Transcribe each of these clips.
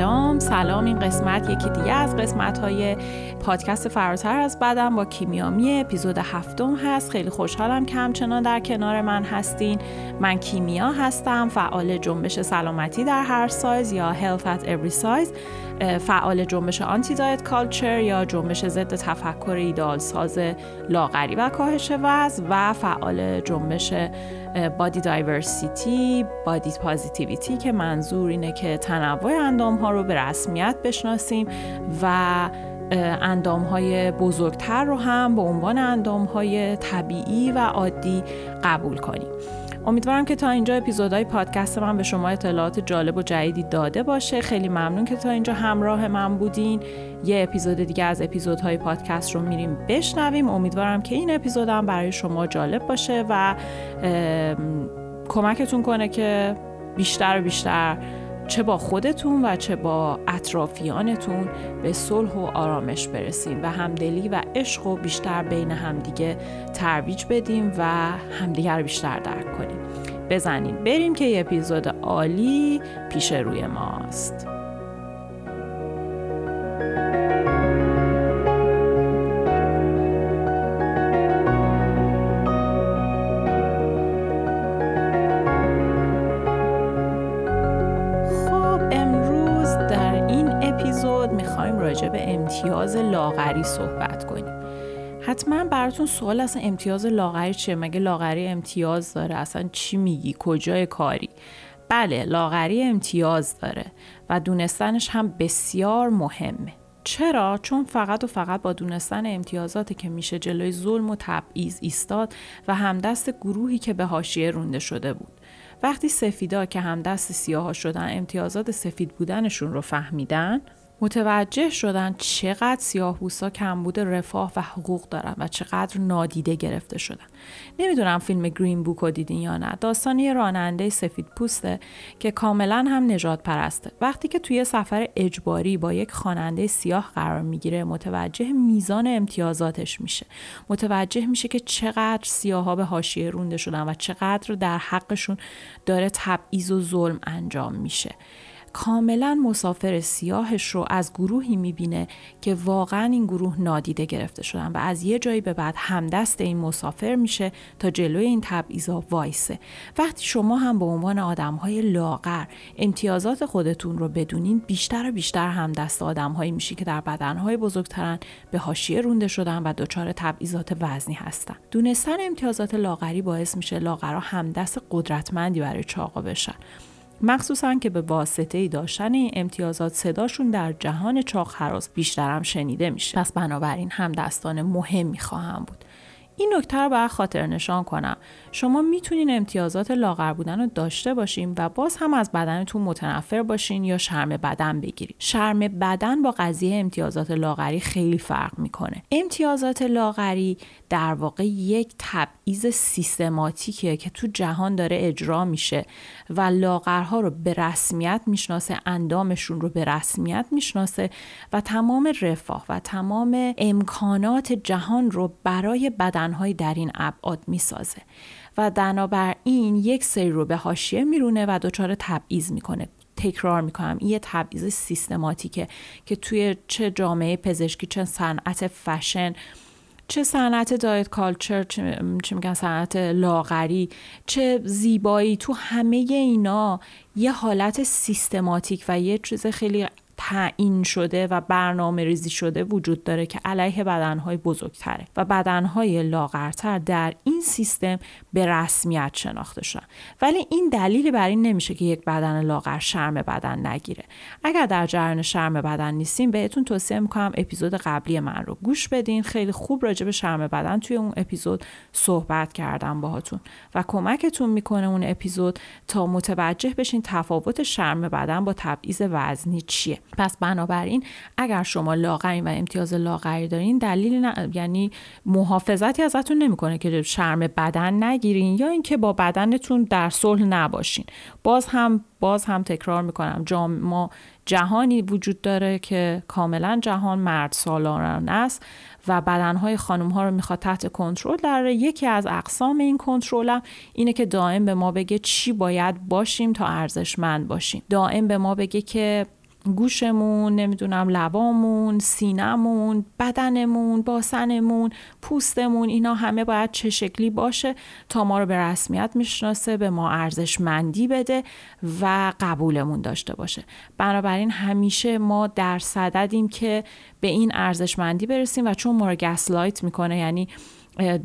سلام، این قسمت یکی دیگه از قسمت‌های پادکست فراتر از بدن با کیمیا اپیزود 7 هست. خیلی خوشحالم که همچنان در کنار من هستین. من کیمیا هستم، فعال جنبش سلامتی در هر سایز یا Health at Every Size، فعال جنبش آنتی دایت کالچر یا جنبش ضد تفکر ایدئالساز لاغری و کاهش وزن، و فعال جنبش بادی دایورسیتی، بادی پازیتیویتی که منظور اینه که تنوع اندام‌ها رو به رسمیت بشناسیم و اندام‌های بزرگتر رو هم به عنوان اندام‌های طبیعی و عادی قبول کنیم. امیدوارم که تا اینجا اپیزودهای پادکست من به شما اطلاعات جالب و جدیدی داده باشه. خیلی ممنون که تا اینجا همراه من بودین. یه اپیزود دیگه از اپیزودهای پادکست رو میریم بشنویم. امیدوارم که این اپیزودم برای شما جالب باشه و کمکتون کنه که بیشتر و بیشتر چه با خودتون و چه با اطرافیانتون به صلح و آرامش برسیم و همدلی و عشق رو بیشتر بین همدیگه ترویج بدیم و همدیگه رو بیشتر درک کنیم. بزنین بریم که یه اپیزود عالی پیش روی ماست. امتیاز لاغری صحبت کنیم. حتما براتون سوال اصلا امتیاز لاغری چیه؟ مگه لاغری امتیاز داره؟ اصلا چی میگی؟ کجای کاری؟ بله، لاغری امتیاز داره و دونستنش هم بسیار مهمه. چرا؟ چون فقط و فقط با دونستن امتیازاته که میشه جلوی ظلم و تبعیض ایستاد و همدست گروهی که به حاشیه رانده شده بود. وقتی سفیدا که همدست سیاها شدن امتیازات سفید بودنشون رو فهمیدن، متوجه شدن چقدر سیاه‌پوستا کمبود رفاه و حقوق دارن و چقدر نادیده گرفته شدن. نمیدونم فیلم گرین بوک رو دیدین یا نه. داستان یه راننده سفیدپوسته که کاملا هم نژاد پرسته. وقتی که توی سفر اجباری با یک خواننده سیاه قرار میگیره، متوجه میزان امتیازاتش میشه. متوجه میشه که چقدر سیاها به حاشیه رانده شدن و چقدر در حقشون داره تبعیض و ظلم انجام میشه. کاملا مسافر سیاهش رو از گروهی میبینه که واقعا این گروه نادیده گرفته شدن و از یه جایی به بعد همدست این مسافر میشه تا جلوی این تبعیضا وایسه. وقتی شما هم به عنوان آدم‌های لاغر امتیازات خودتون رو بدونین، بیشتر و بیشتر همدست آدم‌هایی میشی که در بدن‌های بزرگترن، به حاشیه رانده شدن و دچار تبعیضات وزنی هستن. دونستن امتیازات لاغری باعث میشه لاغرها همدست قدرتمندی برای چاقا بشن، مخصوصاً که به واسطه داشتن این امتیازات صداشون در جهان چاق هراس بیشتر هم شنیده میشه. پس بنابراین همدستان مهمی خواهند بود. این نکته رو باید خاطر نشان کنم. شما میتونین امتیازات لاغر بودن رو داشته باشین و باز هم از بدنتون متنفر باشین یا شرم بدن بگیرین. شرم بدن با قضیه امتیازات لاغری خیلی فرق میکنه. امتیازات لاغری در واقع یک تبعیض سیستماتیکه که تو جهان داره اجرا میشه و لاغرها رو به رسمیت میشناسه، اندامشون رو به رسمیت میشناسه و تمام رفاه و تمام امکانات جهان رو برای بدنهای در این ابعاد میسازه و بنابراین یک سری رو به حاشیه میرونه و دچار تبعیض میکنه. تکرار میکنم، این یه تبعیض سیستماتیکه که توی چه جامعه پزشکی، چه صنعت فشن، چه صنعت دایت کالچر، چه میگن صنعت لاغری، چه زیبایی، تو همه اینا یه حالت سیستماتیک و یه چیز خیلی تعیین شده و برنامه ریزی شده وجود داره که علیه بدنهای بزرگتره و بدنهای لاغرتر در این سیستم به رسمیت شناخته شدن. ولی این دلیلی بر این نمیشه که یک بدن لاغر شرم بدن نگیره. اگر در جریان شرم بدن نیستین، بهتون توصیه میکنم اپیزود قبلی من رو گوش بدین. خیلی خوب راجع به شرم بدن توی اون اپیزود صحبت کردم باهاتون و کمکتون میکنه اون اپیزود تا متوجه بشین تفاوت شرم بدن با تبعیض وزنی چیه. پس بنابراین اگر شما لاغرین و امتیاز لاغری دارین، دلیل یعنی محافظتی ازتون نمیکنه که شرم بدن نگیرین یا اینکه با بدنتون در صلح نباشین. باز هم تکرار میکنم، ما جهانی وجود داره که کاملا جهان مرد سالارانه است و بدنهای خانمها رو میخواد تحت کنترل داره. یکی از اقسام این کنترل هم اینه که دائم به ما بگه چی باید باشیم تا ارزشمند باشیم. دائم به ما بگه که گوشمون، نمیدونم لبامون، سینمون، بدنمون، باسنمون، پوستمون، اینا همه باید چه شکلی باشه تا ما رو به رسمیت میشناسه، به ما ارزشمندی بده و قبولمون داشته باشه. بنابراین همیشه ما در صددیم که به این ارزشمندی برسیم و چون ما رو گسلایت میکنه، یعنی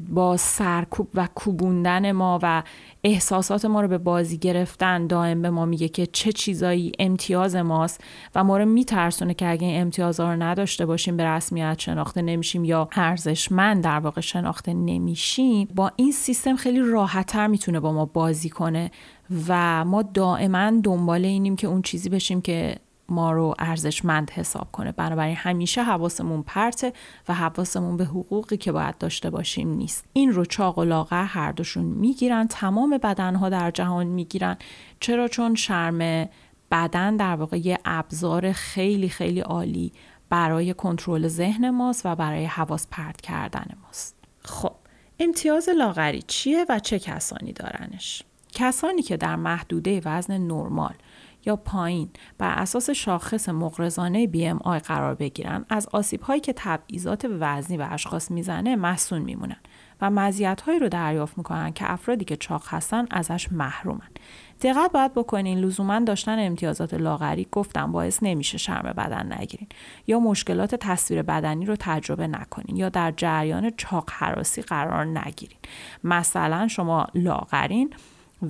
با سرکوب و کوبوندن ما و احساسات ما رو به بازی گرفتن، دائم به ما میگه که چه چیزایی امتیاز ماست و ما رو میترسونه که اگه این امتیازها رو نداشته باشیم به رسمیت شناخته نمیشیم یا ارزشمند در واقع شناخته نمیشیم. با این سیستم خیلی راحت‌تر میتونه با ما بازی کنه و ما دائما دنبال اینیم که اون چیزی بشیم که ما رو ارزشمند حساب کنه. بنابراین همیشه حواسمون پرته و حواسمون به حقوقی که باید داشته باشیم نیست. این رو چاق و لاغر هر دوشون میگیرن، تمام بدنها در جهان میگیرن. چرا؟ چون شرم بدن در واقع یه ابزار خیلی خیلی عالی برای کنترل ذهن ماست و برای حواس پرت کردن ماست. خب امتیاز لاغری چیه و چه کسانی دارنش؟ کسانی که در محدوده وزن نرمال یا پایین بر اساس شاخص مغرضانه BMI قرار بگیرن، از آسیب‌هایی که تبعیضات وزنی به اشخاص میزنه مسئول میمونن و مزیت‌هایی رو دریافت میکنن که افرادی که چاق هستن ازش محرومن. دقت باید بکنین، لزوماً داشتن امتیازات لاغری گفتم باعث نمیشه شرم بدن نگیرین یا مشکلات تصویر بدنی رو تجربه نکنین یا در جریان چاق هراسی قرار نگیرین. مثلا شما لاغرین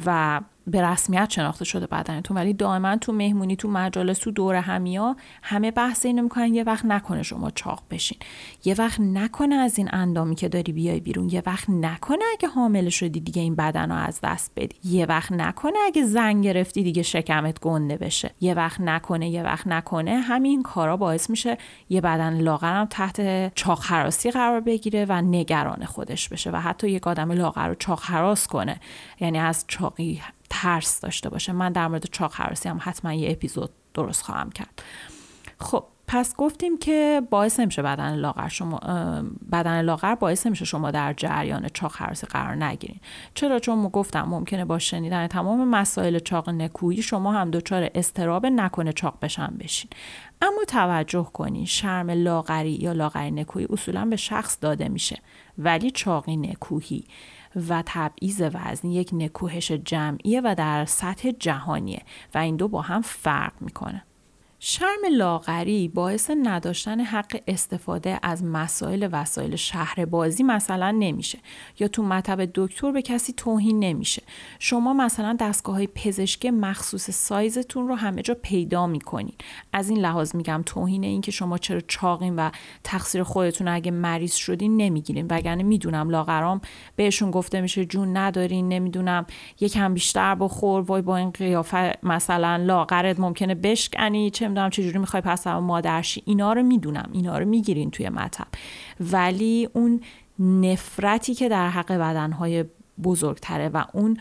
و به رسمیت شناخته شده بدنتون، ولی دائما تو مهمونی، تو مجالس، تو دور همیا همه بحث اینو میکنن یه وقت نکنه شما چاق بشین، یه وقت نکنه از این اندامی که داری بیای بیرون، یه وقت نکنه اگه حامل شدی دیگه این بدنو از دست بدی، یه وقت نکنه اگه زن گرفتی دیگه شکمت گنده بشه، یه وقت نکنه. همین کارا باعث میشه یه بدن لاغرم تحت چاق هراسی قرار بگیره و نگران خودش بشه و حتی یک آدم لاغر رو چاق هراس کنه، یعنی از چاقی ترس داشته باشه. من در مورد چاق هراسی هم حتما یه اپیزود درست خواهم کرد. خب پس گفتیم که باعث نمیشه بدن لاغر باعث نمیشه شما در جریان چاق هراسی قرار نگیرین. چرا؟ چون ما گفتم ممکنه با شنیدن تمام مسائل چاق نکویی شما هم دچار اضطراب نکنه چاق بشن بشین. اما توجه کنین، شرم لاغری یا لاغری نکویی اصولا به شخص داده میشه، ولی چاقی نکویی و تبعیض وزنی یک نکوهش جمعیه و در سطح جهانیه و این دو با هم فرق میکنه. شرم لاغری باعث نداشتن حق استفاده از مسائل وسایل شهر بازی مثلا نمیشه یا تو مطب دکتر به کسی توهین نمیشه. شما مثلا دستگاه‌های پزشکی مخصوص سایزتون رو همه جا پیدا میکنین. از این لحاظ میگم توهین این که شما چرا چاقین و تقصیر خودتون اگه مریض شدین نمیگیرین، وگرنه میدونم لاغرام بهشون گفته میشه جون ندارین، نمیدونم یکم بیشتر بخور، وای با این قیافه مثلا لاغرت ممکنه بشکنی، نمیدونم چجوری میخوای پس هم مادرشی. اینا رو میدونم، اینا رو میگیرین توی مطب، ولی اون نفرتی که در حق بدنهای بزرگتره و اون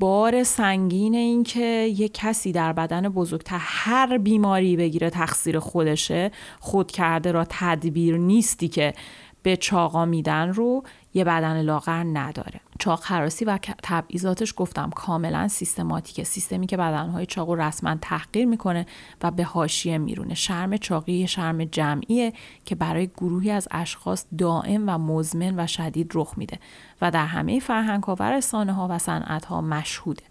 بار سنگین این که یک کسی در بدن بزرگتر هر بیماری بگیره تقصیر خودشه، خود کرده را تدبیر نیستی که به چاقا میدن رو یه بدن لاغر نداره. چاق هراسی و تبعیضاتش گفتم کاملا سیستماتیکه، سیستمی که بدنهای چاق رو رسما تحقیر میکنه و به حاشیه میرونه. شرم چاقی شرم جمعیه که برای گروهی از اشخاص دائم و مزمن و شدید رخ میده و در همه فرهنگ‌ها و رسانه‌ها و صنعت‌ها مشهوده.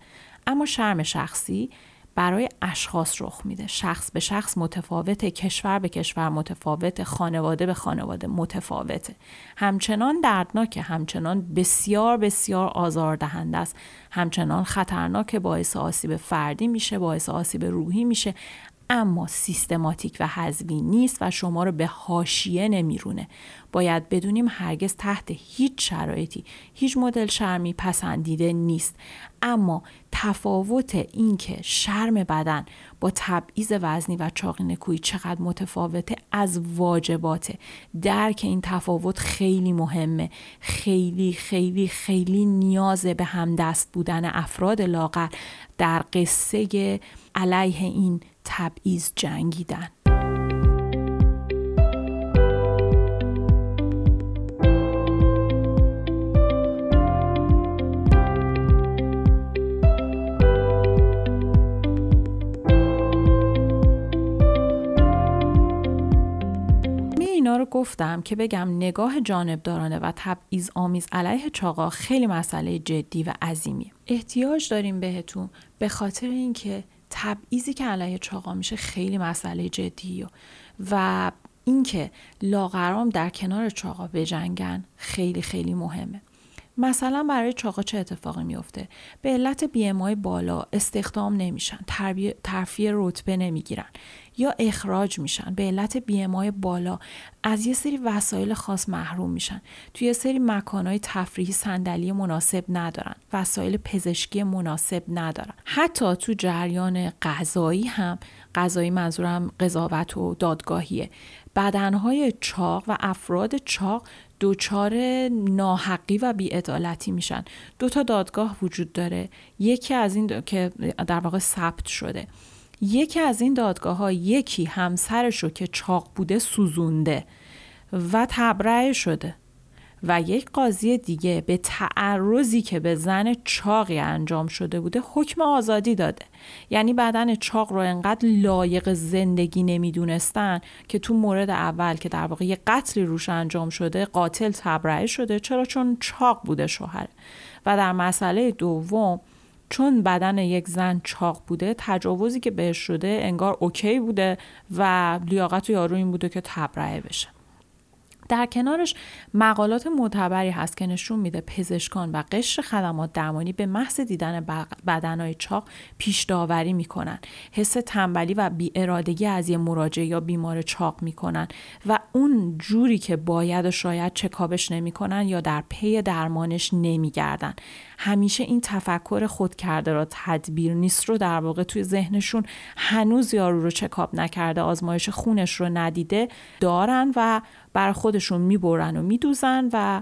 اما شرم شخصی برای اشخاص رخ میده، شخص به شخص متفاوته، کشور به کشور متفاوته، خانواده به خانواده متفاوته. همچنان دردناکه، همچنان بسیار بسیار آزاردهنده است، همچنان خطرناکه، باعث آسیب فردی میشه، باعث آسیب روحی میشه، اما سیستماتیک و حذفی نیست و شما رو به حاشیه نمیرونه. باید بدونیم هرگز تحت هیچ شرایطی هیچ مدل شرمی پسندیده نیست، اما تفاوت این که شرم بدن با تبعیض وزنی و چاقی نکویی چقدر متفاوته از واجباته. درک این تفاوت خیلی مهمه، خیلی خیلی خیلی نیازه به همدست بودن افراد لاغر در قصه علیه این تبعیض جنگیدن. اینا رو گفتم که بگم نگاه جانبدارانه و تبعیض آمیز علیه چاقا خیلی مسئله جدی و عظیمیه. احتیاج داریم بهتون به خاطر اینکه تبعیضی که علیه چاقا میشه خیلی مسئله جدیه و اینکه لاغرام در کنار چاقا بجنگن خیلی خیلی مهمه. مثلا برای چاقا چه اتفاقی میفته؟ به علت BMI بالا استخدام نمیشن، ترفیع رتبه نمیگیرن یا اخراج میشن. به علت BMI بالا از یه سری وسایل خاص محروم میشن، توی یه سری مکانهای تفریحی صندلی مناسب ندارن، وسایل پزشکی مناسب ندارن، حتی تو جریان قضایی هم، قضایی منظورم قضاوت و دادگاهیه، بدنهای چاق و افراد چاق دوچار ناحقی و بی‌عدالتی میشن. دو تا دادگاه وجود داره، یکی از این که در واقع ثبت شده، یکی از این دادگاه‌ها یکی همسرشو که چاق بوده سوزونده و تبرئه شده و یک قاضی دیگه به تعرضی که به زن چاقی انجام شده بوده حکم آزادی داده. یعنی بدن چاق رو انقدر لایق زندگی نمیدونستن که تو مورد اول که در واقع یه قتلی روش انجام شده قاتل تبرئه شده، چرا؟ چون چاق بوده شوهر. و در مسئله دوم چون بدن یک زن چاق بوده تجاوزی که بهش شده انگار اوکی بوده و لیاقت و یارو این بوده که تبرئه بشه. در کنارش مقالات معتبری هست که نشون میده پزشکان و قشر خدمات درمانی به محض دیدن بدنهای چاق پیش داوری میکنن، حس تنبلی و بی‌ارادگی از یه مراجع یا بیمار چاق میکنن و اون جوری که باید و شاید چکابش نمیکنن یا در پی درمانش نمیگردن. همیشه این تفکر خود کرده را تدبیر نیست رو در واقع توی ذهنشون هنوز یارو رو چکاب نکرده، آزمایش خونش رو ندیده دارن و برای خودشون میبرن و میدوزن و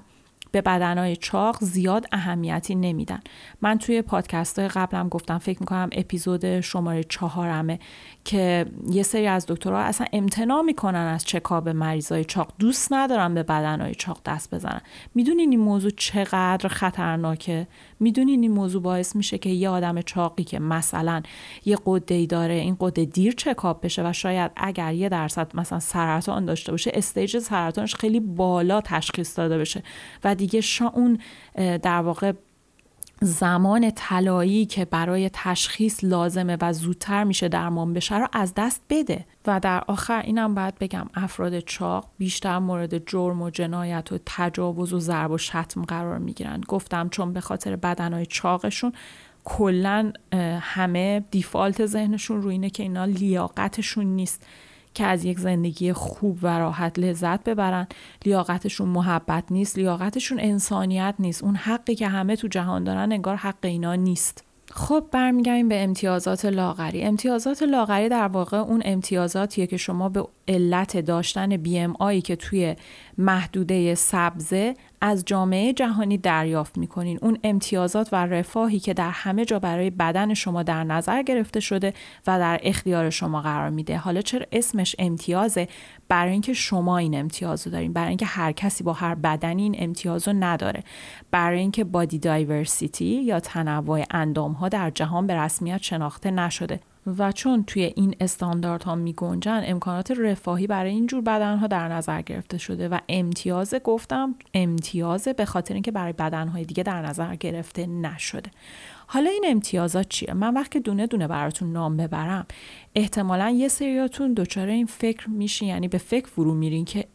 به بدنهای چاق زیاد اهمیتی نمیدن. من توی پادکست‌های قبلم گفتم، فکر میکنم اپیزود شماره 4 که یه سری از دکترها اصلا امتناع میکنن از چکاب مریضای چاق، دوست ندارن به بدنهای چاق دست بزنن. میدونین این موضوع چقدر خطرناکه؟ میدونین این موضوع باعث میشه که یه آدم چاقی که مثلا یه غده‌ای داره این غده دیر چکاب بشه و شاید اگر 1% مثلا سرطان داشته باشه استیج سرطانش خیلی بالا تشخیص داده بشه و دیگه اون در واقع زمان طلایی که برای تشخیص لازمه و زودتر میشه درمان بشه رو از دست بده. و در آخر اینم باید بگم افراد چاق بیشتر مورد جرم و جنایت و تجاوز و ضرب و شتم قرار میگیرن. گفتم چون به خاطر بدنهای چاقشون کلن همه دیفالت ذهنشون روی اینه که اینا لیاقتشون نیست که از یک زندگی خوب و راحت لذت ببرن، لیاقتشون محبت نیست، لیاقتشون انسانیت نیست، اون حقی که همه تو جهان دارن انگار حق اینا نیست. خب برمیگردیم به امتیازات لاغری. امتیازات لاغری در واقع اون امتیازاتیه که شما به علت داشتن BMI که توی محدوده سبزه از جامعه جهانی دریافت می‌کنین. اون امتیازات و رفاهی که در همه جا برای بدن شما در نظر گرفته شده و در اختیار شما قرار میده. حالا چرا اسمش امتیازه؟ برای اینکه شما این امتیازو دارین، برای اینکه هر کسی با هر بدنی این امتیازو نداره، برای اینکه بادی دایورسیتی یا تنوع اندام‌ها در جهان به رسمیت شناخته نشده. و چون توی این استانداردها میگنجن امکانات رفاهی برای اینجور بدنها در نظر گرفته شده و امتیاز، گفتم امتیازه به خاطر اینکه برای بدنهای دیگه در نظر گرفته نشده. حالا این امتیازات چیه؟ من وقتی دونه دونه براتون نام ببرم احتمالاً یه سریاتون دچار این فکر میشین، یعنی به فکر فرو میرین که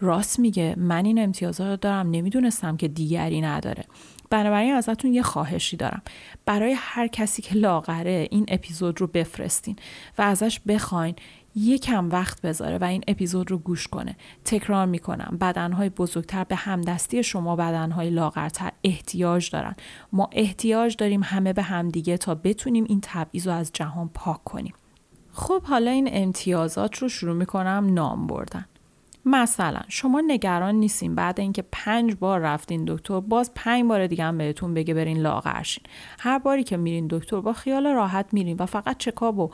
راست میگه، من این امتیازات رو دارم، نمیدونستم که دیگری نداره. بنابراین ازتون یه خواهشی دارم، برای هر کسی که لاغره این اپیزود رو بفرستین و ازش بخواین یکم وقت بذاره و این اپیزود رو گوش کنه. تکرار میکنم، بدنهای بزرگتر به همدستی شما بدنهای لاغرتر احتیاج دارن. ما احتیاج داریم همه به همدیگه تا بتونیم این تبعیض رو از جهان پاک کنیم. خب حالا این امتیازات رو شروع میکنم نام بردن. مثلا شما نگران نیستین بعد اینکه 5 بار رفتین دکتر باز 5 بار دیگه هم بهتون بگه برین لاغر شین. هر باری که میرین دکتر با خیال راحت میرین و فقط چکاب و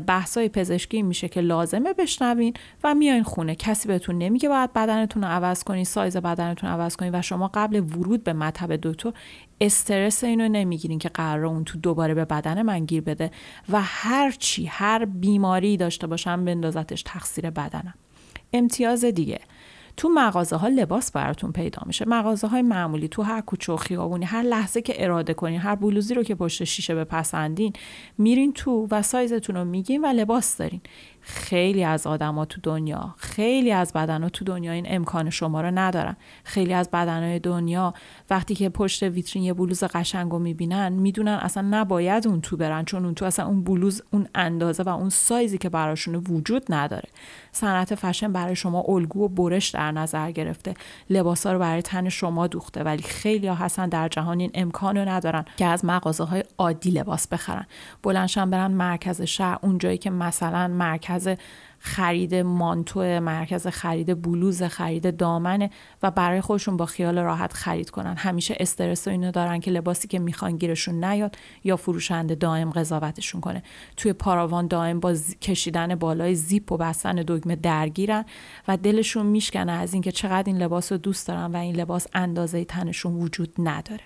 بحثای پزشکی میشه که لازمه بشنوین و میاین خونه. کسی بهتون نمیگه باید بدنتون رو عوض کنین، سایز بدنتون رو عوض کنین و شما قبل ورود به مطب دکتر استرس اینو نمیگیرین که قراره اون تو دوباره به بدن من گیر بده و هر بیماری داشته باشم بندازتش تقصیر بدنم. امتیاز دیگه، تو مغازه ها لباس براتون پیدا میشه. مغازه های معمولی تو هر کوچه و خیابونی، هر لحظه که اراده کنین، هر بلوزی رو که پشت شیشه بپسندین میرین تو و سایزتون رو میگین و لباس دارین. خیلی از آدما تو دنیا، خیلی از بدنا تو دنیا این امکان شما رو ندارن. خیلی از بدنای دنیا وقتی که پشت ویترین یه بلوز قشنگو میبینن میدونن اصلا نباید اون تو برن، چون اون تو اصلا اون بلوز اون اندازه و اون سایزی که براشون وجود نداره. صنعت فشن برای شما الگو و برش در نظر گرفته، لباسا رو برای تن شما دوخته، ولی خیلی‌ها هستن در جهان این امکانو ندارن که از مغازه‌های عادی لباس بخرن. بلندشن برن مرکز شهر، اونجایی که مثلا مرکز خرید مانتو، مرکز خرید بلوز، خرید دامنه و برای خودشون با خیال راحت خرید کنن. همیشه استرس اینو دارن که لباسی که میخوان گیرشون نیاد یا فروشنده دائم قضاوتشون کنه. توی پاراوان دائم با کشیدن بالای زیپ و بستن دگمه درگیرن و دلشون میشکنه از اینکه چقدر این لباس رو دوست دارن و این لباس اندازه تنشون وجود نداره.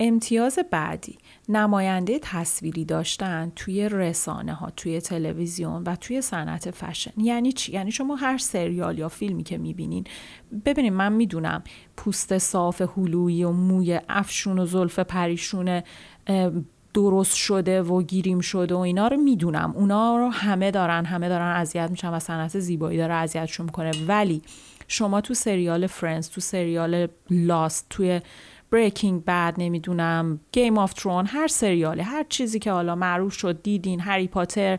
امتیاز بعدی، نماینده تصویری داشتن توی رسانه ها، توی تلویزیون و توی صنعت فشن. یعنی چی؟ یعنی شما هر سریال یا فیلمی که میبینین، ببینین من میدونم پوست صاف هلویی و موی افشون و زلف پریشون درست شده و گیریم شده و اینا رو میدونم، اونا رو همه دارن اذیت میشن و صنعت زیبایی داره اذیتشون میکنه. ولی شما تو سریال فرندز، تو سریال لاست، توی Breaking Bad، نمیدونم Game of Thrones، هر سریاله، هر چیزی که حالا معروف شد دیدین، هری پاتر،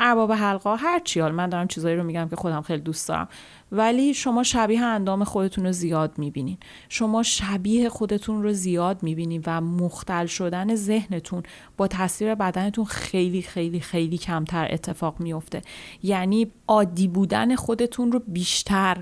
ارباب حلقا، هر چی، حالا من دارم چیزایی رو میگم که خودم خیلی دوست دارم، ولی شما شبیه اندام خودتون رو زیاد میبینین، شما شبیه خودتون رو زیاد میبینین و مختل شدن ذهنتون با تاثیر بدنتون خیلی خیلی خیلی کمتر اتفاق میفته. یعنی عادی بودن خودتون رو بیشتر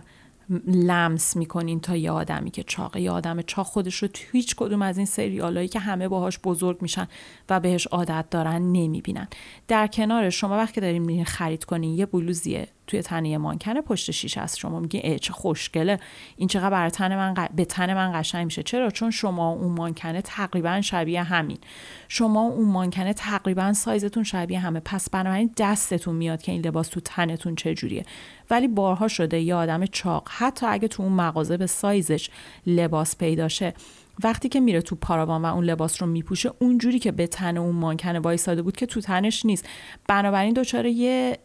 لمس میکنین تا یه آدمی که چاقه. یه آدم چاق خودش رو تو هیچ کدوم از این سریالایی که همه باهاش بزرگ میشن و بهش عادت دارن نمیبینن. در کنار شما وقتی دارین میرین خرید کنین، یه بلوزیه توی تن یه مانکن پشت شیشه است، شما میگین ای چه خوشگله، این چقدر برای تن من به تن من قشنگ میشه. چرا؟ چون شما اون مانکن تقریبا شبیه همین، شما اون مانکن تقریبا سایزتون شبیه همه، پس بنابراین دستتون میاد که این لباس تو تنتون چه جوریه. ولی بارها شده یه آدم چاق، حتی اگه تو اون مغازه به سایزش لباس پیدا شه، وقتی که میره تو پاراوان و اون لباس رو میپوشه، اونجوری که به تن اون مانکن وایساده بود که تو تنش نیست، بنابراین دچار یه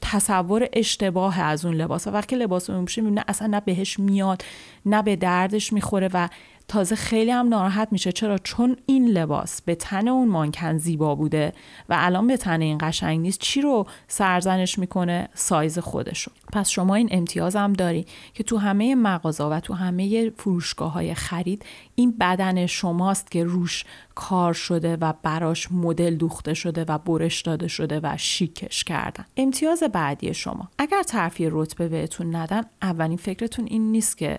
تصور اشتباه از اون لباس و وقتی لباس رو میپوشه میبینه اصلا نه بهش میاد نه به دردش میخوره و تازه خیلی هم ناراحت میشه. چرا؟ چون این لباس به تن اون مانکن زیبا بوده و الان به تن این قشنگ نیست. چی رو سرزنش میکنه؟ سایز خودشو. پس شما این امتیاز هم داری که تو همه مغازه و تو همه فروشگاه های خرید این بدن شماست که روش کار شده و براش مدل دوخته شده و برش داده شده و شیکش کردن. امتیاز بعدی شما، اگر ترفیع رتبه بهتون ندن، اولین فکرتون این نیست که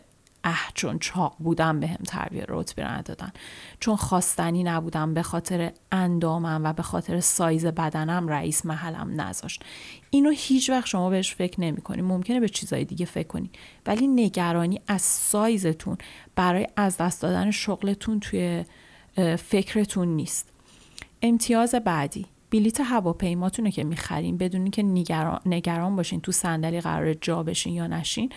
چون چاق بودم بهم تربیت رتبه ندادن، چون خواستنی نبودم، به خاطر اندامم و به خاطر سایز بدنم رئیس محلم نذاشت. اینو هیچ وقت شما بهش فکر نمی‌کنید. ممکنه به چیزای دیگه فکر کنید، ولی نگرانی از سایزتون برای از دست دادن شغلتون توی فکرتون نیست. امتیاز بعدی، بلیت هواپیماتون رو که می‌خرید بدونین که نگران باشین تو صندلی قرار جا بشین یا نشین.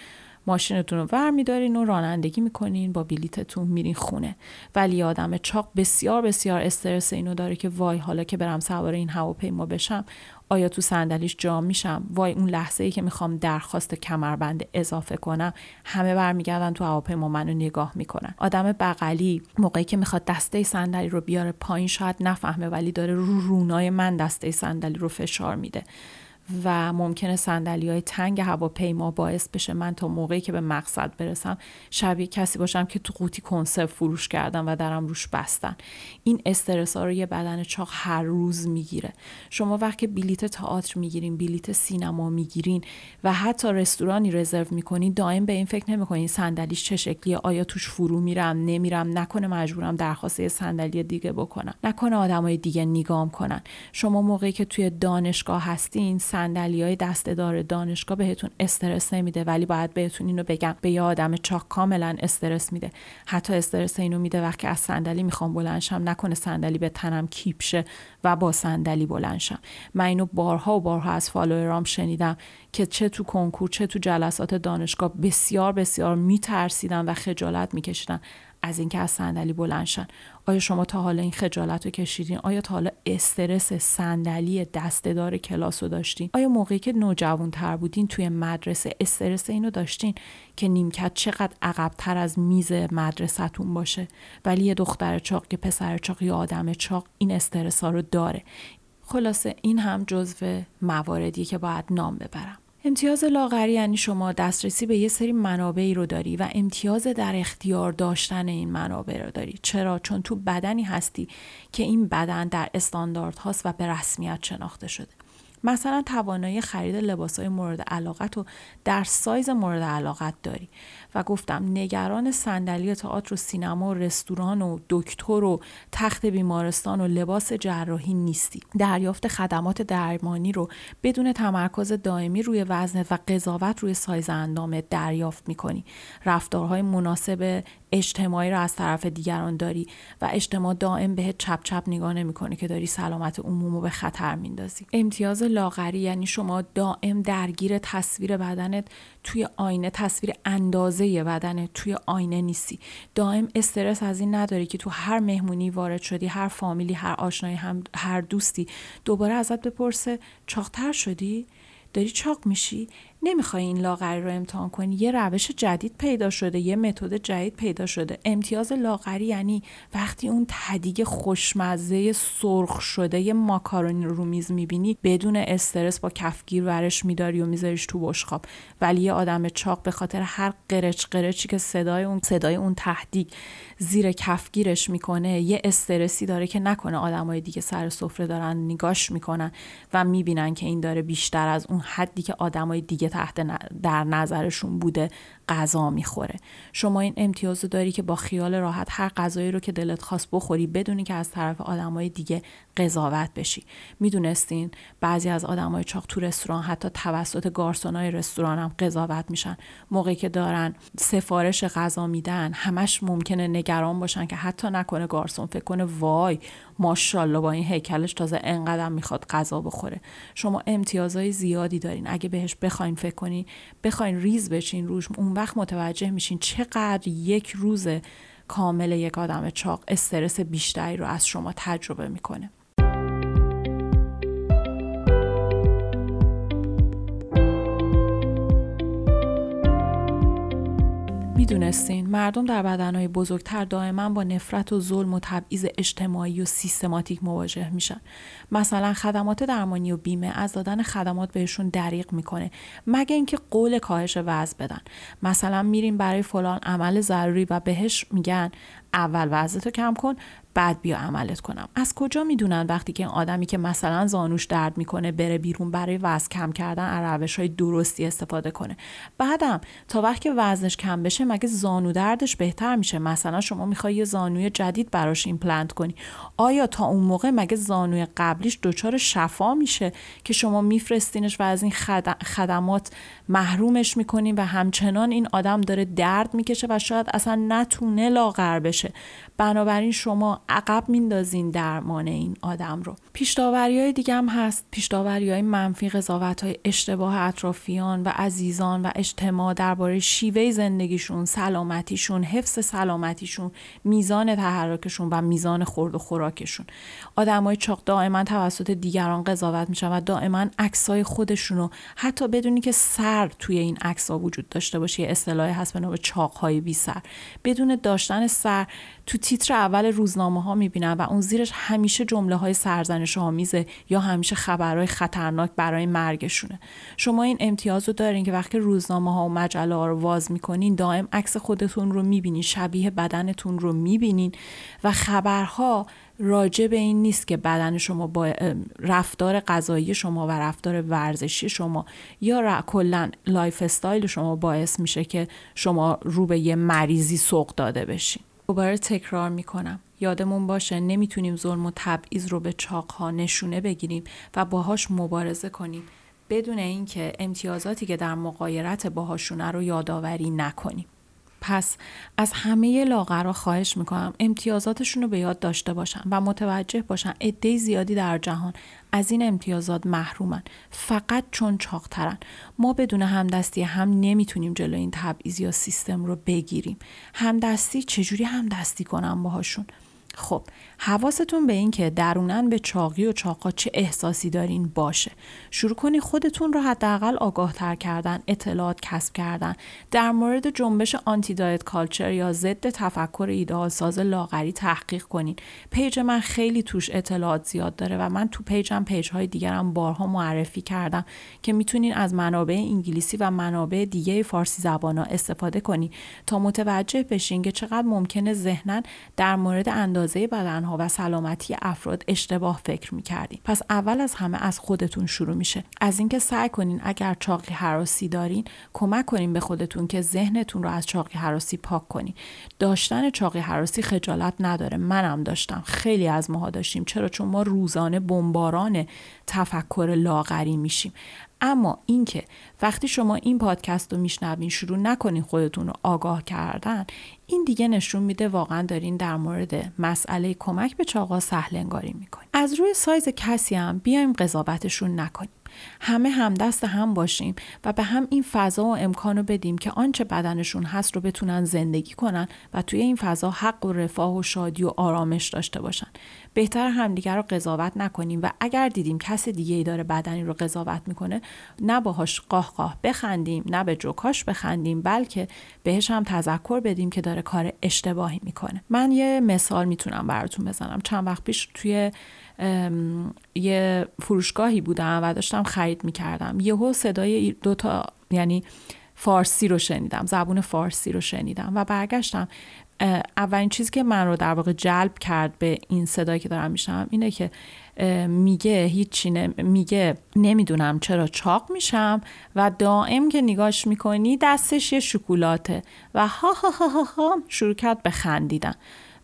ماشینتون رو ور میدارین و رانندگی میکنین، با بلیتتون میرین خونه. ولی آدم چاق بسیار بسیار استرس اینو داره که وای حالا که برم سوار این هواپیما بشم، آیا تو صندلیش جا میشم؟ وای اون لحظه‌ای که میخوام درخواست کمربند اضافه کنم، همه برمیگردن تو هواپیما منو نگاه میکنن. آدم بغلی موقعی که میخواد دسته صندلی رو بیاره پایین شاید نفهمه، ولی داره رو رونای من دسته صندلی رو فشار میده و ممکنه صندلی‌های تنگ هواپیما باعث بشه من تا موقعی که به مقصد برسم شبیه کسی باشم که تو قوطی کنسرو فروش کردم و درم روش بستن. این استرس‌ها رو یه بدن چاق هر روز میگیره. شما وقتی بلیت تئاتر میگیرین، بلیت سینما میگیرین و حتی رستورانی رزرو میکنین، دائم به این فکر نمیکنین صندلیش چه شکلیه، آیا توش فرو میرم نمیرم، نکنه مجبورم درخواست یه صندلی دیگه بکنم، نکنه آدمای دیگه نگام کنن. شما موقعی که توی دانشگاه هستین صندلی‌های دسته‌دار دانشگاه بهتون استرس نمیده، ولی باید بهتون اینو بگم به یه آدم چاق کاملا استرس میده. حتی استرس اینو میده وقتی از صندلی میخوام بلند شم نکنه صندلی به تنم کیپ شه و با صندلی بلند شم. من اینو بارها و بارها از فالوورام شنیدم که چه تو کنکور چه تو جلسات دانشگاه بسیار بسیار میترسیدم و خجالت میکشیدم از اینکه از صندلی بلند شن. آیا شما تا حالا این خجالت رو کشیدین؟ آیا تا حالا استرس صندلی دسته‌دار کلاس رو داشتین؟ آیا موقعی که نوجوان‌تر بودین توی مدرسه استرس اینو داشتین که نیمکت چقدر عقب‌تر از میز مدرسه‌تون باشه؟ ولی یه دختر چاق که پسر چاق یا آدم چاق این استرس‌ها رو داره. خلاصه این هم جزو مواردیه که باید نام ببرم. امتیاز لاغری یعنی شما دسترسی به یه سری منابعی رو داری و امتیاز در اختیار داشتن این منابع رو داری. چرا؟ چون تو بدنی هستی که این بدن در استانداردهاست و به رسمیت شناخته شده. مثلا توانایی خرید لباس‌های مورد علاقت رو در سایز مورد علاقت داری و گفتم نگران صندلی تئاتر و سینما و رستوران و دکتر و تخت بیمارستان و لباس جراحی نیستی. دریافت خدمات درمانی رو بدون تمرکز دائمی روی وزنت و قضاوت روی سایز اندامت دریافت می‌کنی. رفتارهای مناسب اجتماعی رو از طرف دیگران داری و اجتماع دائم بهت چپ چپ نگاه نمی‌کنه که داری سلامت عموم رو به خطر میندازی. امتیاز لاغری یعنی شما دائم درگیر تصویر بدنت توی آینه، تصویر اندازه بدنت توی آینه نیستی. دائم استرس از این نداری که تو هر مهمونی وارد شدی، هر فامیلی، هر آشنایی، هر دوستی دوباره ازت بپرسه چاق‌تر شدی؟ داری چاق میشی؟ نمیخوای این لاغری رو امتحان کنی؟ یه روش جدید پیدا شده، یه متد جدید پیدا شده. امتیاز لاغری یعنی وقتی اون تدیگ خوشمزه سرخ شده یه ماکارونی رو میز میبینی بدون استرس با کفگیر ورش میداری و میذاریش تو بشقاب، ولی یه آدم چاق به خاطر هر قرچ قرچی که صدای اون تهدید زیر کفگیرش میکنه یه استرسی داره که نکنه آدمای دیگه سر سفره دارن نگاش میکنن و میبینن که این داره بیشتر از اون حدی که آدمای دیگه در نظرشون بوده غذا میخوره. شما این امتیاز رو داری که با خیال راحت هر غذایی رو که دلت خواست بخوری بدونی که از طرف آدمای دیگه قضاوت بشی. میدونستین بعضی از آدمای چاق تو رستوران حتی توسط گارسونای رستوران هم قضاوت میشن. موقعی که دارن سفارش غذا میدن همش ممکنه نگران باشن که حتی نکنه گارسون فکر کنه وای ماشاءالله با این هیکلش تازه انقدر میخواد غذا بخوره. شما امتیازهای زیادی دارین. اگه بهش بخواید فکر کنین، بخواید ریز بشین روش، اون وقت متوجه میشین چقدر یک روز کامل یک آدم چاق استرس بیشتری رو از شما تجربه میکنه. میدونستین مردم در بدنهای بزرگتر دائما با نفرت و ظلم و تبعیض اجتماعی و سیستماتیک مواجه میشن. مثلا خدمات درمانی و بیمه از دادن خدمات بهشون دریغ میکنه مگه اینکه قول کاهش وزن بدن. مثلا میریم برای فلان عمل ضروری و بهش میگن اول وزنتو کم کن بعد بیا عملت کنم. از کجا میدونن وقتی که این آدمی که مثلا زانوش درد میکنه بره بیرون برای وزن کم کردن از روش‌های درستی استفاده کنه؟ بعدم تا وقتی که وزنش کم بشه مگه زانو دردش بهتر میشه؟ مثلا شما میخوای یه زانوی جدید براش ایمپلنت کنی، آیا تا اون موقع مگه زانوی قبلیش دچار شفا میشه که شما میفرستینش و از این خدمات محرومش میکنین و همچنان این آدم داره درد میکشه و شاید اصلا نتونه لاغر بشه؟ بنابراین شما عقب میندازین درمان این آدم رو. پیش‌داوری‌های دیگه هم هست، پیش‌داوری‌های منفی، قضاوت‌های اشتباه اطرافیان و عزیزان و اجتماع درباره شیوه زندگیشون، سلامتیشون، حفظ سلامتیشون، میزان تحرکشون و میزان خورد و خوراکشون. آدمای چاق دائما توسط دیگران قضاوت میشن و دائما عکسای خودشونو حتی بدونی که سر توی این عکس‌ها وجود داشته باشه، اصطلاحی هست به نام چاق‌های بی‌سر، بدون داشتن سر تو تیتر اول روزنامه ها میبینن و اون زیرش همیشه جمله های سرزنش آمیزه یا همیشه خبرهای خطرناک برای مرگشونه. شما این امتیاز رو دارین که وقتی روزنامه ها و مجله ها رو واز میکنین دائم عکس خودتون رو میبینین، شبیه بدنتون رو میبینین و خبرها راجع به این نیست که بدن شما با رفتار غذایی شما و رفتار ورزشی شما یا کلا لایف استایل شما باعث میشه که شما رو به یه مریضی سوق داده بشین. دوباره تکرار میکنم یادمون باشه نمیتونیم ظلم و تبعیض رو به چاق‌ها نشونه بگیریم و باهاش مبارزه کنیم. بدون اینکه امتیازاتی که در مغایرت باهاشونه رو یادآوری نکنیم. پس از همه لاغرا خواهش میکنم امتیازاتشون رو به یاد داشته باشن و متوجه باشن عده زیادی در جهان از این امتیازات محرومن، فقط چون چاقترن. ما بدون همدستی هم نمیتونیم جلوی این تبعیض یا سیستم رو بگیریم. همدستی چجوری همدستی کنم باهاشون؟ خب حواستون به این که درونن به چاقی و چاقا چه احساسی دارین باشه. شروع کنی خودتون رو حداقل آگاه تر کردن، اطلاعات کسب کردن در مورد جنبش آنتی دایت کالچر یا ضد تفکر ایدئال ساز لاغری تحقیق کنین. پیج من خیلی توش اطلاعات زیاد داره و من تو پیجم پیج‌های دیگرم بارها معرفی کردم که میتونین از منابع انگلیسی و منابع دیگه فارسی زبانا استفاده کنین تا متوجه بشین که چقدر ممکنه ذهنن در مورد اندازه بدنها و سلامتی افراد اشتباه فکر می‌کردین. پس اول از همه از خودتون شروع میشه. از اینکه سعی کنین اگر چاقی هراسی دارین کمک کنین به خودتون که ذهنتون رو از چاقی هراسی پاک کنین. داشتن چاقی هراسی خجالت نداره. منم داشتم، خیلی از ماها داشتیم. چرا؟ چون ما روزانه بمباران تفکر لاغری میشیم. اما اینکه وقتی شما این پادکست رو میشنوین شروع نکنین خودتون رو آگاه کردن، این دیگه نشون میده واقعا دارین در مورد مسئله کمک به چاقا سهل انگاری میکنین. از روی سایز کسی هم بیایم قضاوتشون نکنیم. همه همدست هم باشیم و به هم این فضا و امکان رو بدیم که آنچه بدنشون هست رو بتونن زندگی کنن و توی این فضا حق و رفاه و شادی و آرامش داشته باشن. بهتر همدیگر رو قضاوت نکنیم و اگر دیدیم کس دیگه‌ای داره بدنی رو قضاوت میکنه، نه باهاش قاه قاه بخندیم، نه به جوکاش بخندیم، بلکه بهش هم تذکر بدیم که داره کار اشتباهی میکنه. من یه مثال میتونم براتون بزنم. چند وقت پیش توی یه فروشگاهی بودم و داشتم خرید میکردم. یهو صدای دوتا یعنی فارسی رو شنیدم، زبون فارسی رو شنیدم و برگشتم. اولین چیزی که من رو در واقع جلب کرد به این صدایی که دارم میشم اینه که میگه هیچی میگه نمیدونم چرا چاق میشم و دائم که نگاش میکنی دستش یه شکلاته و ها ها ها ها ها شروع کرد به خندیدن.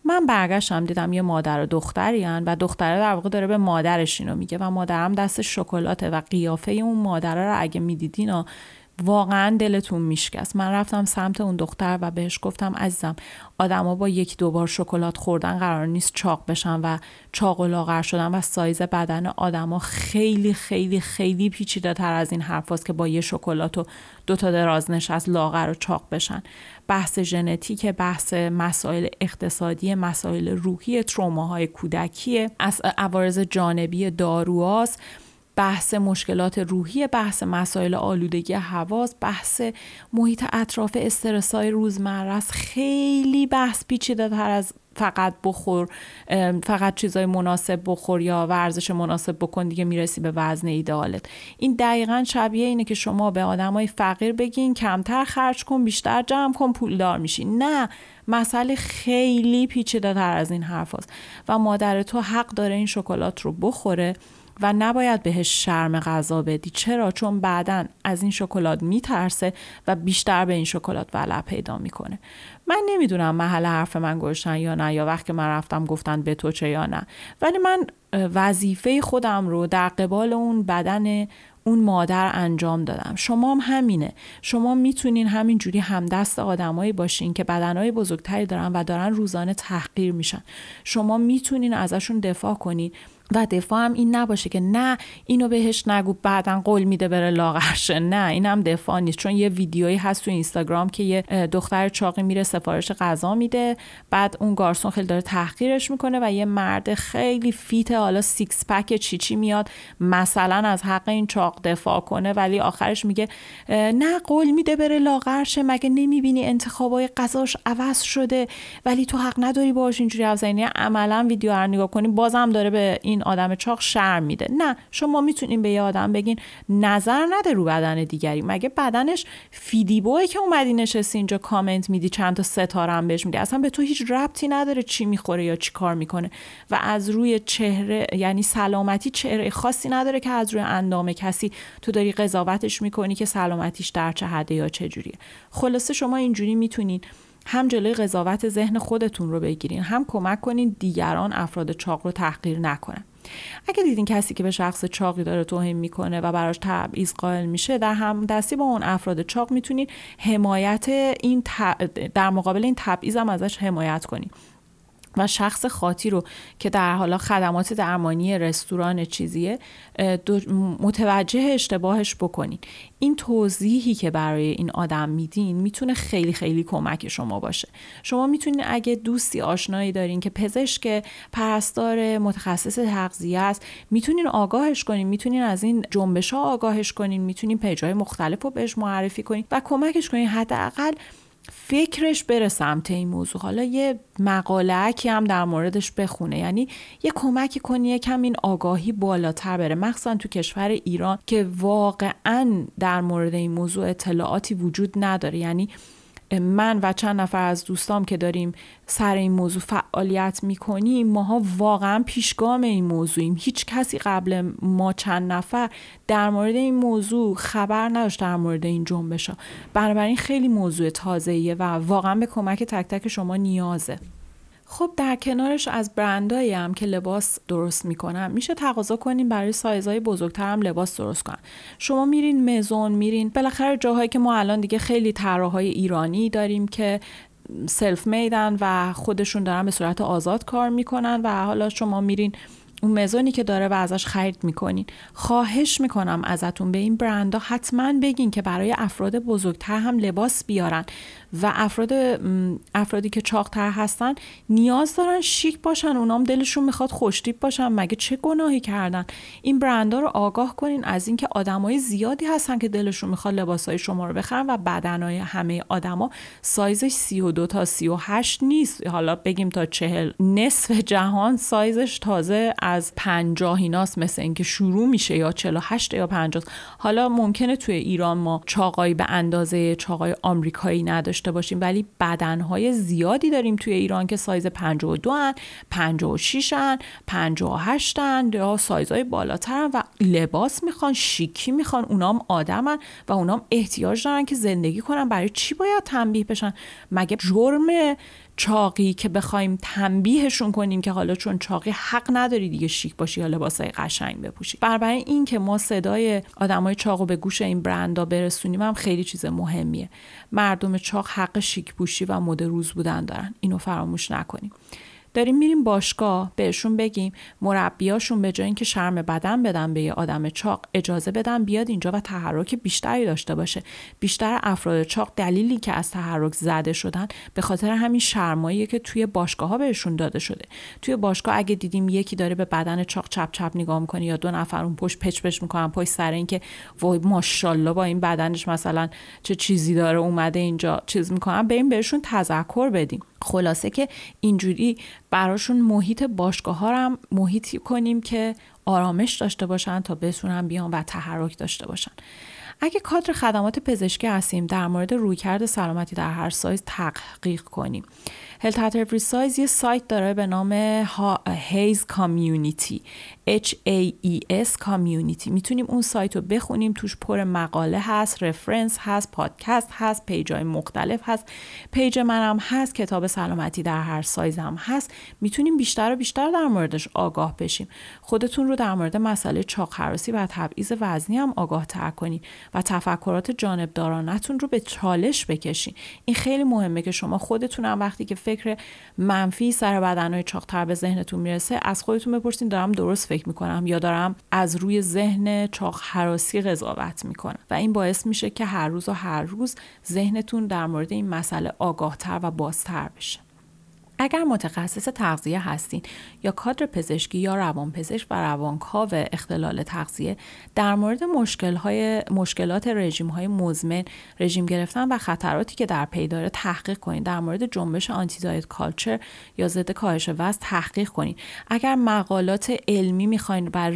من برگشتم دیدم یه مادر و دختریان و دختره در واقع داره به مادرش اینو میگه و مادرم دست شکلاته و قیافه اون مادره رو اگه میدیدینا واقعا دلتون میشکست. من رفتم سمت اون دختر و بهش گفتم عزیزم آدما با یک دو بار شکلات خوردن قرار نیست چاق بشن و چاق و لاغر شدن و سایز بدن آدما خیلی خیلی خیلی پیچیده‌تر از این حرفاست که با یه شکلات و دو تا دراز نشست لاغر و چاق بشن. بحث ژنتیک، بحث مسائل اقتصادی، مسائل روحی، تروماهای کودکی، از عوارض جانبی داروهاست، بحث مشکلات روحی، بحث مسائل آلودگی حواس، بحث محیط اطراف، استرس‌های روزمره است. خیلی بحث پیچیده‌تر از فقط چیزای مناسب بخور یا ورزش مناسب بکن دیگه میرسی به وزن ایدئالت. این دقیقاً شبیه اینه که شما به آدمای فقیر بگین کمتر خرج کن، بیشتر جمع کن، پولدار میشی. نه، مسئله خیلی پیچیده‌تر از این حرفاست و مادر تو حق داره این شکلات رو بخوره و نباید بهش شرم غذا بدی. چرا؟ چون بعداً از این شکلات میترسه و بیشتر به این شکلات ولع پیدا میکنه. من نمیدونم محل حرف من گذاشتن یا نه، یا وقتی من رفتم گفتن به تو چه یا نه، ولی من وظیفه خودم رو در قبال اون بدن اون مادر انجام دادم. شما هم همینه. شما میتونین همینجوری همدست آدمایی باشین که بدنهای بزرگتری دارن و دارن روزانه تحقیر میشن. شما میتونین ازشون دفاع کنین و دفاع هم این نباشه که نه اینو بهش نگو بعدن قول میده بره لاغر شه. نه، اینم دفاع نیست. چون یه ویدیویی هست تو اینستاگرام که یه دختر چاقی میره سفارش غذا میده، بعد اون گارسون خیلی داره تحقیرش میکنه و یه مرد خیلی فیت حالا سیکس پک چیچی میاد مثلا از حق این چاق دفاع کنه، ولی آخرش میگه نه قول میده بره لاغر شه، مگه نمیبینی انتخابای غذاش عوض شده، ولی تو حق نداری باهاش اینجوری حرف زنی. عملا ویدیو رو نگاه کنی بازم داره به این آدم چاق شرم میده. نه، شما میتونین به یه آدم بگین نظر نده رو بدن دیگری، مگه بدنش فیدیبوئه که اومدی نشستی اینجا کامنت میدی چند تا ستاره هم بهش میدی، اصلا به تو هیچ ربطی نداره چی میخوره یا چی کار میکنه و از روی چهره یعنی سلامتی چهره خاصی نداره که از روی اندام کسی تو داری قضاوتش میکنی که سلامتیش در چه حده یا چه جوریه. خلاصه شما اینجوری میتونین هم جلوی قضاوت ذهن خودتون رو بگیرین، هم کمک کنین دیگران افراد چاق رو تحقیر نکنن. اگه دیدین کسی که به شخص چاقی داره توهین میکنه و براش تبعیض قائل میشه، در هم دستی با اون افراد چاق میتونین حمایت این در مقابل این تبعیض هم ازش حمایت کنین. و شخص خاطی رو که در حالا خدمات درمانی رستوران چیزیه متوجه اشتباهش بکنین. این توضیحی که برای این آدم میدین میتونه خیلی خیلی کمک شما باشه. شما میتونین اگه دوستی آشنایی دارین که پزشک، پرستار، متخصص تغذیه است، میتونین آگاهش کنین، میتونین از این جنبش‌ها آگاهش کنین، میتونین پیج‌های مختلف رو بهش معرفی کنین و کمکش کنین حداقل فکرش بره سمت این موضوع. حالا یه مقاله که هم در موردش بخونه، یعنی یه کمکی کنی یکم این آگاهی بالاتر بره، مخصوصا تو کشور ایران که واقعا در مورد این موضوع اطلاعاتی وجود نداره. یعنی من و چند نفر از دوستام که داریم سر این موضوع فعالیت میکنیم، ماها واقعا پیشگام این موضوعیم. هیچ کسی قبل ما چند نفر در مورد این موضوع خبر نداشت، در مورد این جنبشا. بنابراین خیلی موضوع تازه‌ایه و واقعا به کمک تک تک شما نیازه. خب در کنارش از برندایی هم که لباس درست میکنن میشه تقاضا کنین برای سایزهای بزرگتر هم لباس درست کنن. شما میرین مزون، میرین بالاخره جاهایی که ما الان دیگه خیلی طراحای ایرانی داریم که سلف میدن و خودشون دارن به صورت آزاد کار میکنن و حالا شما میرین اون مزونی که داره و ازش خرید میکنین. خواهش میکنم ازتون به این برندها حتما بگین که برای افراد بزرگتر هم لباس بیارن و افرادی که چاق‌تر هستن نیاز دارن شیک باشن، اونام دلشون میخواد خوش‌تیپ باشن، مگه چه گناهی کردن؟ این برندها رو آگاه کنین از اینکه آدمای زیادی هستن که دلشون میخواد لباسای شما رو بخرن و بدنای همه آدما سایزش 32 تا 38 نیست. حالا بگیم تا 40، نصف جهان سایزش تازه از 50 ایناست، مثل اینکه شروع میشه یا 48 یا 50. حالا ممکنه توی ایران ما چاقای به اندازه چاقای آمریکایی نداشته باشیم، ولی بدنهای زیادی داریم توی ایران که سایز 52 ان، 56 ان، 58 ان یا سایزهای بالاترن و لباس میخوان، شیکی میخوان، اونام آدمن و اونام احتیاج دارن که زندگی کنن. برای چی باید تنبیه بشن؟ مگه جرمه چاقی که بخوایم تنبیهشون کنیم که حالا چون چاقی حق نداری دیگه شیک باشی یا لباسای قشنگ بپوشی؟ برای این که ما صدای آدمای چاقو به گوش این برندا برسونیم هم خیلی چیز مهمیه. مردم چاق حق شیک پوشی و مد روز بودن دارن، اینو فراموش نکنیم. داریم میریم باشگاه، بهشون بگیم مربیاشون به جای اینکه شرم بدن بدن به یه آدم چاق، اجازه بدن بیاد اینجا و تحرک بیشتری داشته باشه. بیشتر افراد چاق دلیلی که از تحرک زده شدن به خاطر همین شرماییه که توی باشگاه‌ها بهشون داده شده. توی باشگاه اگه دیدیم یکی داره به بدن چاق چپ چپ نگاه میکنه یا دو نفر اون پشت پچ پچ میکنن پشت سر این که وای ماشاءالله با این بدنش مثلا چه چیزی داره اومده اینجا چیز میکنن، بریم بهشون تذکر بدیم. خلاصه که اینجوری براشون محیط باشگاه‌ها رو هم محیطی کنیم که آرامش داشته باشن تا بتونن بیان و تحرک داشته باشن. اگه کادر خدمات پزشکی هستیم، در مورد رویکرد سلامتی در هر سایز تحقیق کنیم. Health at Every Size یه سایت داره به نام HAES Community، HAES Community. میتونیم اون سایت رو بخونیم، توش پر مقاله هست، رفرنس هست، پادکست هست، پیجای مختلف هست، پیج منم هست، کتاب سلامتی در هر سایز هم هست. میتونیم بیشتر و بیشتر در موردش آگاه بشیم. خودتون رو در مورد مسئله چاق هراسی و تبعیض وزنی هم آگاه تر کنین و تفکرات جانبدارانتون رو به چالش بکشین. این خیلی مهمه که شما خودتون هم وقتی که فکر منفی سر بدنهای چاق‌تر به ذهنتون میرسه از خودتون بپرسین دارم درست فکر میکنم یا دارم از روی ذهن چاق هراسی قضاوت میکنم؟ و این باعث میشه که هر روز ذهنتون در مورد این مسئله آگاهتر و بازتر بشه. اگر متخصص تغذیه هستین یا کادر پزشکی یا روانپزشک و روانکاو اختلال تغذیه، در مورد مشکلات رژیم‌های مزمن، رژیم گرفتن و خطراتی که در پی داره تحقیق کنین. در مورد جنبش آنتی دایت کالچر یا ضد کاهش وزن تحقیق کنین. اگر مقالات علمی می‌خواین و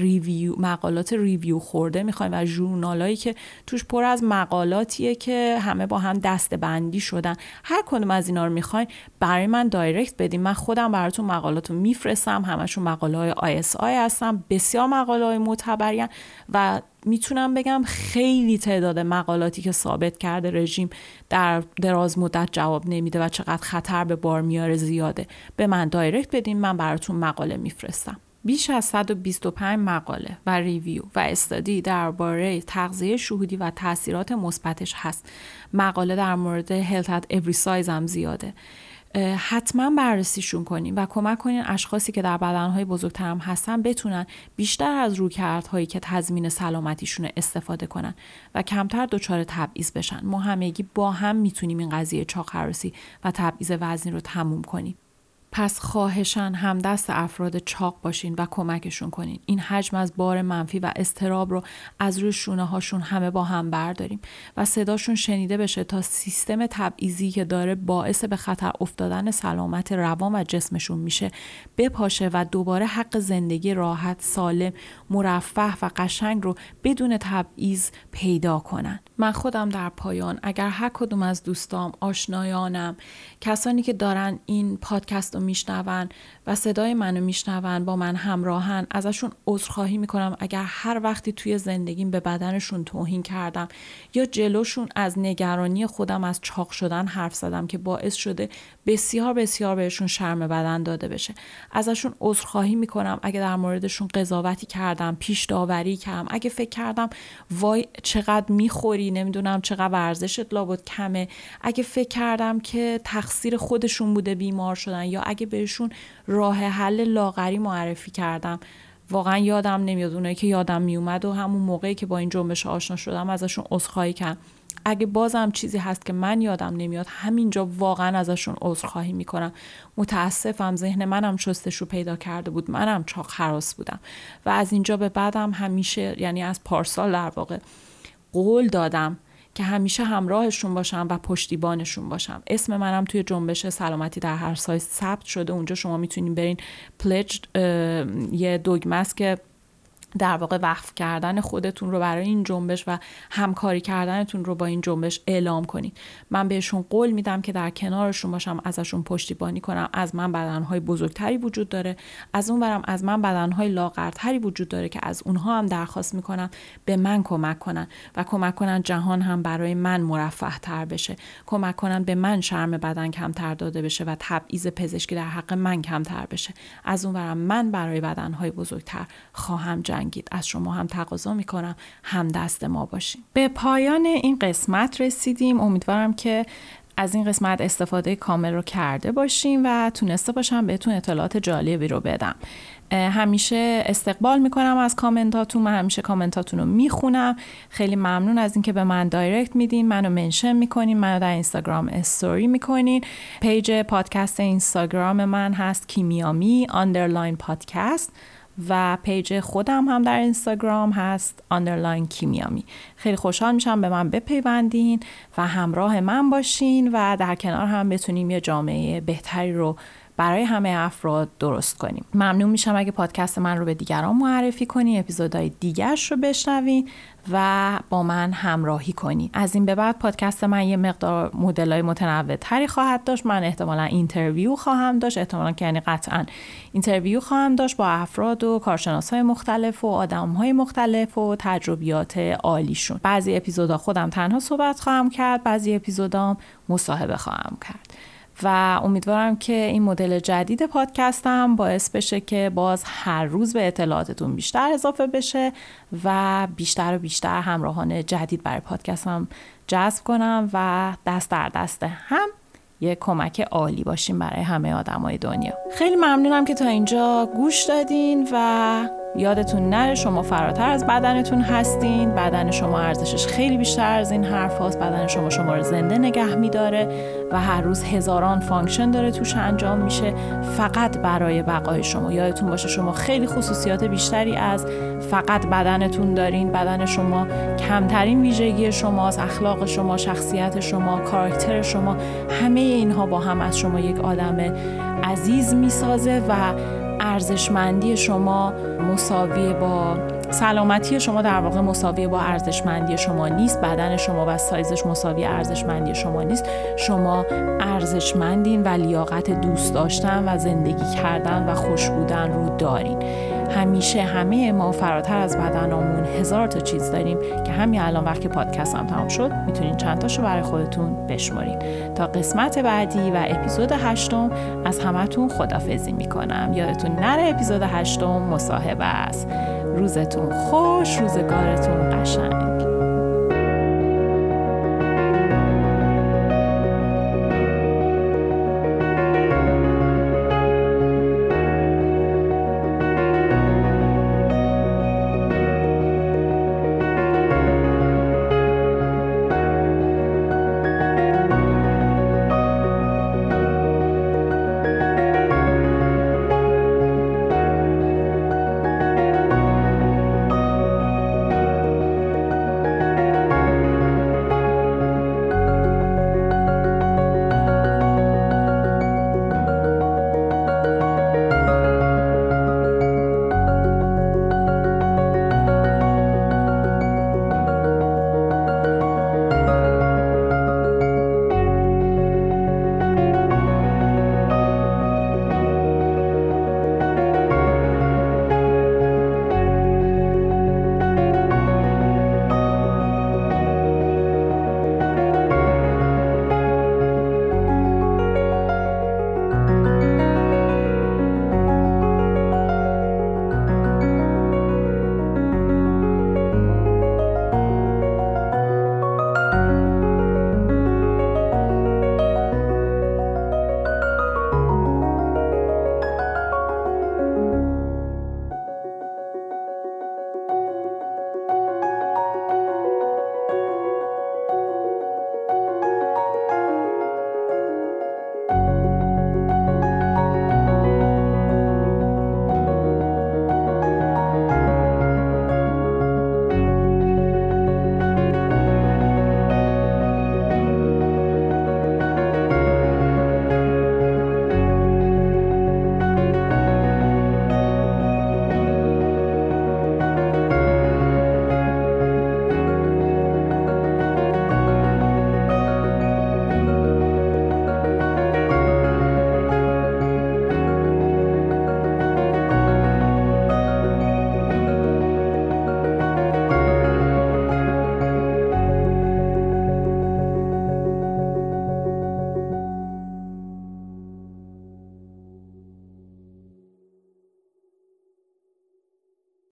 مقالات ریویو خورده می‌خواین و ژورنالایی که توش پر از مقالاتیه که همه با هم دسته‌بندی شدن، هر کدوم از اینا رو می‌خواین برای من دایرکت بدیم، من خودم براتون مقالاتو میفرستم. همشون مقاله های ISI هستن، بسیار مقاله های معتبرین و میتونم بگم خیلی تعداد مقالاتی که ثابت کرده رژیم در دراز مدت جواب نمیده و چقدر خطر به بار میاره زیاده. به من دایرکت بدین، من براتون مقاله میفرستم. بیش از 125 مقاله و ریویو و استادی درباره تغذیه شهودی و تاثیرات مثبتش هست. مقاله در مورد Health at Every Size هم زیاده. حتما بررسیشون کنین و کمک کنین اشخاصی که در بدنهای بزرگتر هم هستن بتونن بیشتر از رویکردهایی که تضمین سلامتیشون استفاده کنن و کمتر دچار تبعیض بشن. ما همگی با هم میتونیم این قضیه چاق‌هرسی و تبعیض وزنی رو تموم کنیم. پس خواهشاً هم دست افراد چاق باشین و کمکشون کنین. این حجم از بار منفی و اضطراب رو از روی شونه هاشون همه با هم برداریم و صداشون شنیده بشه تا سیستم تبعیضی که داره باعث به خطر افتادن سلامت روان و جسمشون میشه بپاشه و دوباره حق زندگی راحت، سالم، مرفه و قشنگ رو بدون تبعیض پیدا کنن. من خودم در پایان اگر هر کدوم از دوستام، آشنایانم، کسانی که دارن این پادکست رو میشنون و صدای منو میشنون، با من همراهن، ازشون عذرخواهی میکنم اگر هر وقتی توی زندگیم به بدنشون توهین کردم یا جلوشون از نگرانی خودم از چاق شدن حرف زدم که باعث شده بسیار بسیار بهشون شرم بدن داده بشه. ازشون عذرخواهی میکنم اگه در موردشون قضاوتی کردم، پیش داوری کردم، اگه فکر کردم وای چقدر میخوری، نمیدونم چقدر ورزشت لابد کمه، اگه فکر کردم که تقصیر خودشون بوده بیمار شدن، یا اگه بهشون راه حل لاغری معرفی کردم. واقعا یادم نمیاد، اونایی که یادم میومد و همون موقعی که با این جنبش آشنا شدم ازشون عذرخواهی کردم. اگه بازم چیزی هست که من یادم نمیاد همینجا واقعا ازشون عذرخواهی میکنم. متاسفم، ذهن منم شستشو پیدا کرده بود، منم چاق هراس بودم و از اینجا به بعدم همیشه، یعنی از پارسال در واقع، قول دادم که همیشه همراهشون باشم و پشتیبانشون باشم. اسم منم توی جنبش سلامتی در هر سایز ثبت شده. اونجا شما میتونین برین پلج، یه دگمه است که در واقع وقف کردن خودتون رو برای این جنبش و همکاری کردنتون رو با این جنبش اعلام کنین. من بهشون قول میدم که در کنارشون باشم، ازشون پشتیبانی کنم. از من بدنهای بزرگتری وجود داره، از اون برم از من بدنهای لاغرتری وجود داره که از اونها هم درخواست میکنم به من کمک کنن و کمک کنن جهان هم برای من مرفه تر بشه، کمک کنن به من شرم بدن کمتر داده بشه و تبعیض پزشکی در حق من کمتر بشه. از اون برم من برای بدنهای بزرگتر خواهم جنگید. از شما هم تقاضا میکنم هم دست ما باشین. به پایان این قسمت رسیدیم. امیدوارم که از این قسمت استفاده کامل رو کرده باشین و تونسته باشم بهتون اطلاعات جالبی رو بدم. همیشه استقبال میکنم از کامنتاتون، من همیشه کامنتاتون رو میخونم. خیلی ممنون از اینکه به من دایرکت میدین، منو منشن میکنین، منو در اینستاگرام استوری میکنین. پیج پادکست اینستاگرام من هست kimiami_podcast و پیج خودم هم در اینستاگرام هست _kimiami. خیلی خوشحال میشم به من بپیوندین و همراه من باشین و در کنار هم بتونیم یه جامعه بهتری رو برای همه افراد درست کنیم. ممنون میشم اگه پادکست من رو به دیگران معرفی کنین، اپیزودهای دیگرش رو بشنوین و با من همراهی کنین. از این به بعد پادکست من یه مقدار مدل‌های متنوع تری خواهد داشت. من احتمالاً اینترویو خواهم داشت، احتمالاً که یعنی قطعاً اینترویو خواهم داشت با افراد و کارشناس‌های مختلف و آدم‌های مختلف و تجربیات عالیشون. بعضی اپیزودا خودم تنها صحبت خواهم کرد، بعضی اپیزودام مصاحبه خواهم کرد. و امیدوارم که این مدل جدید پادکستم باعث بشه که باز هر روز به اطلاعاتتون بیشتر اضافه بشه و بیشتر و بیشتر همراهان جدید برای پادکستم جذب کنم و دست در دست هم یه کمک عالی باشیم برای همه آدمای دنیا. خیلی ممنونم که تا اینجا گوش دادین و یادتون نره شما فراتر از بدنتون هستین. بدن شما ارزشش خیلی بیشتر از این حرف هاست. بدن شما رو زنده نگه میداره و هر روز هزاران فانکشن داره توش انجام میشه فقط برای بقای شما. یادتون باشه شما خیلی خصوصیات بیشتری از فقط بدنتون دارین. بدن شما کمترین ویژگی شماست. اخلاق شما، شخصیت شما، کاراکتر شما، همه اینها با هم از شما یک آدم عزیز میسازه و ارزشمندی شما مساویه با سلامتی شما، در واقع مساویه با ارزشمندی شما نیست. بدن شما و سایزش مساوی ارزشمندی شما نیست. شما ارزشمندین و لیاقت دوست داشتن و زندگی کردن و خوش بودن رو دارین. همیشه همه ما فراتر از بدنمون 1000 تا چیز داریم که همین الان وقتی پادکست هم تمام شد میتونین چند تاشو برای خودتون بشمارین. تا قسمت بعدی و اپیزود 8 از همتون خدافظی میکنم. یادتون نره اپیزود 8 مصاحبه است. روزتون خوش، روزگارتون قشنگ.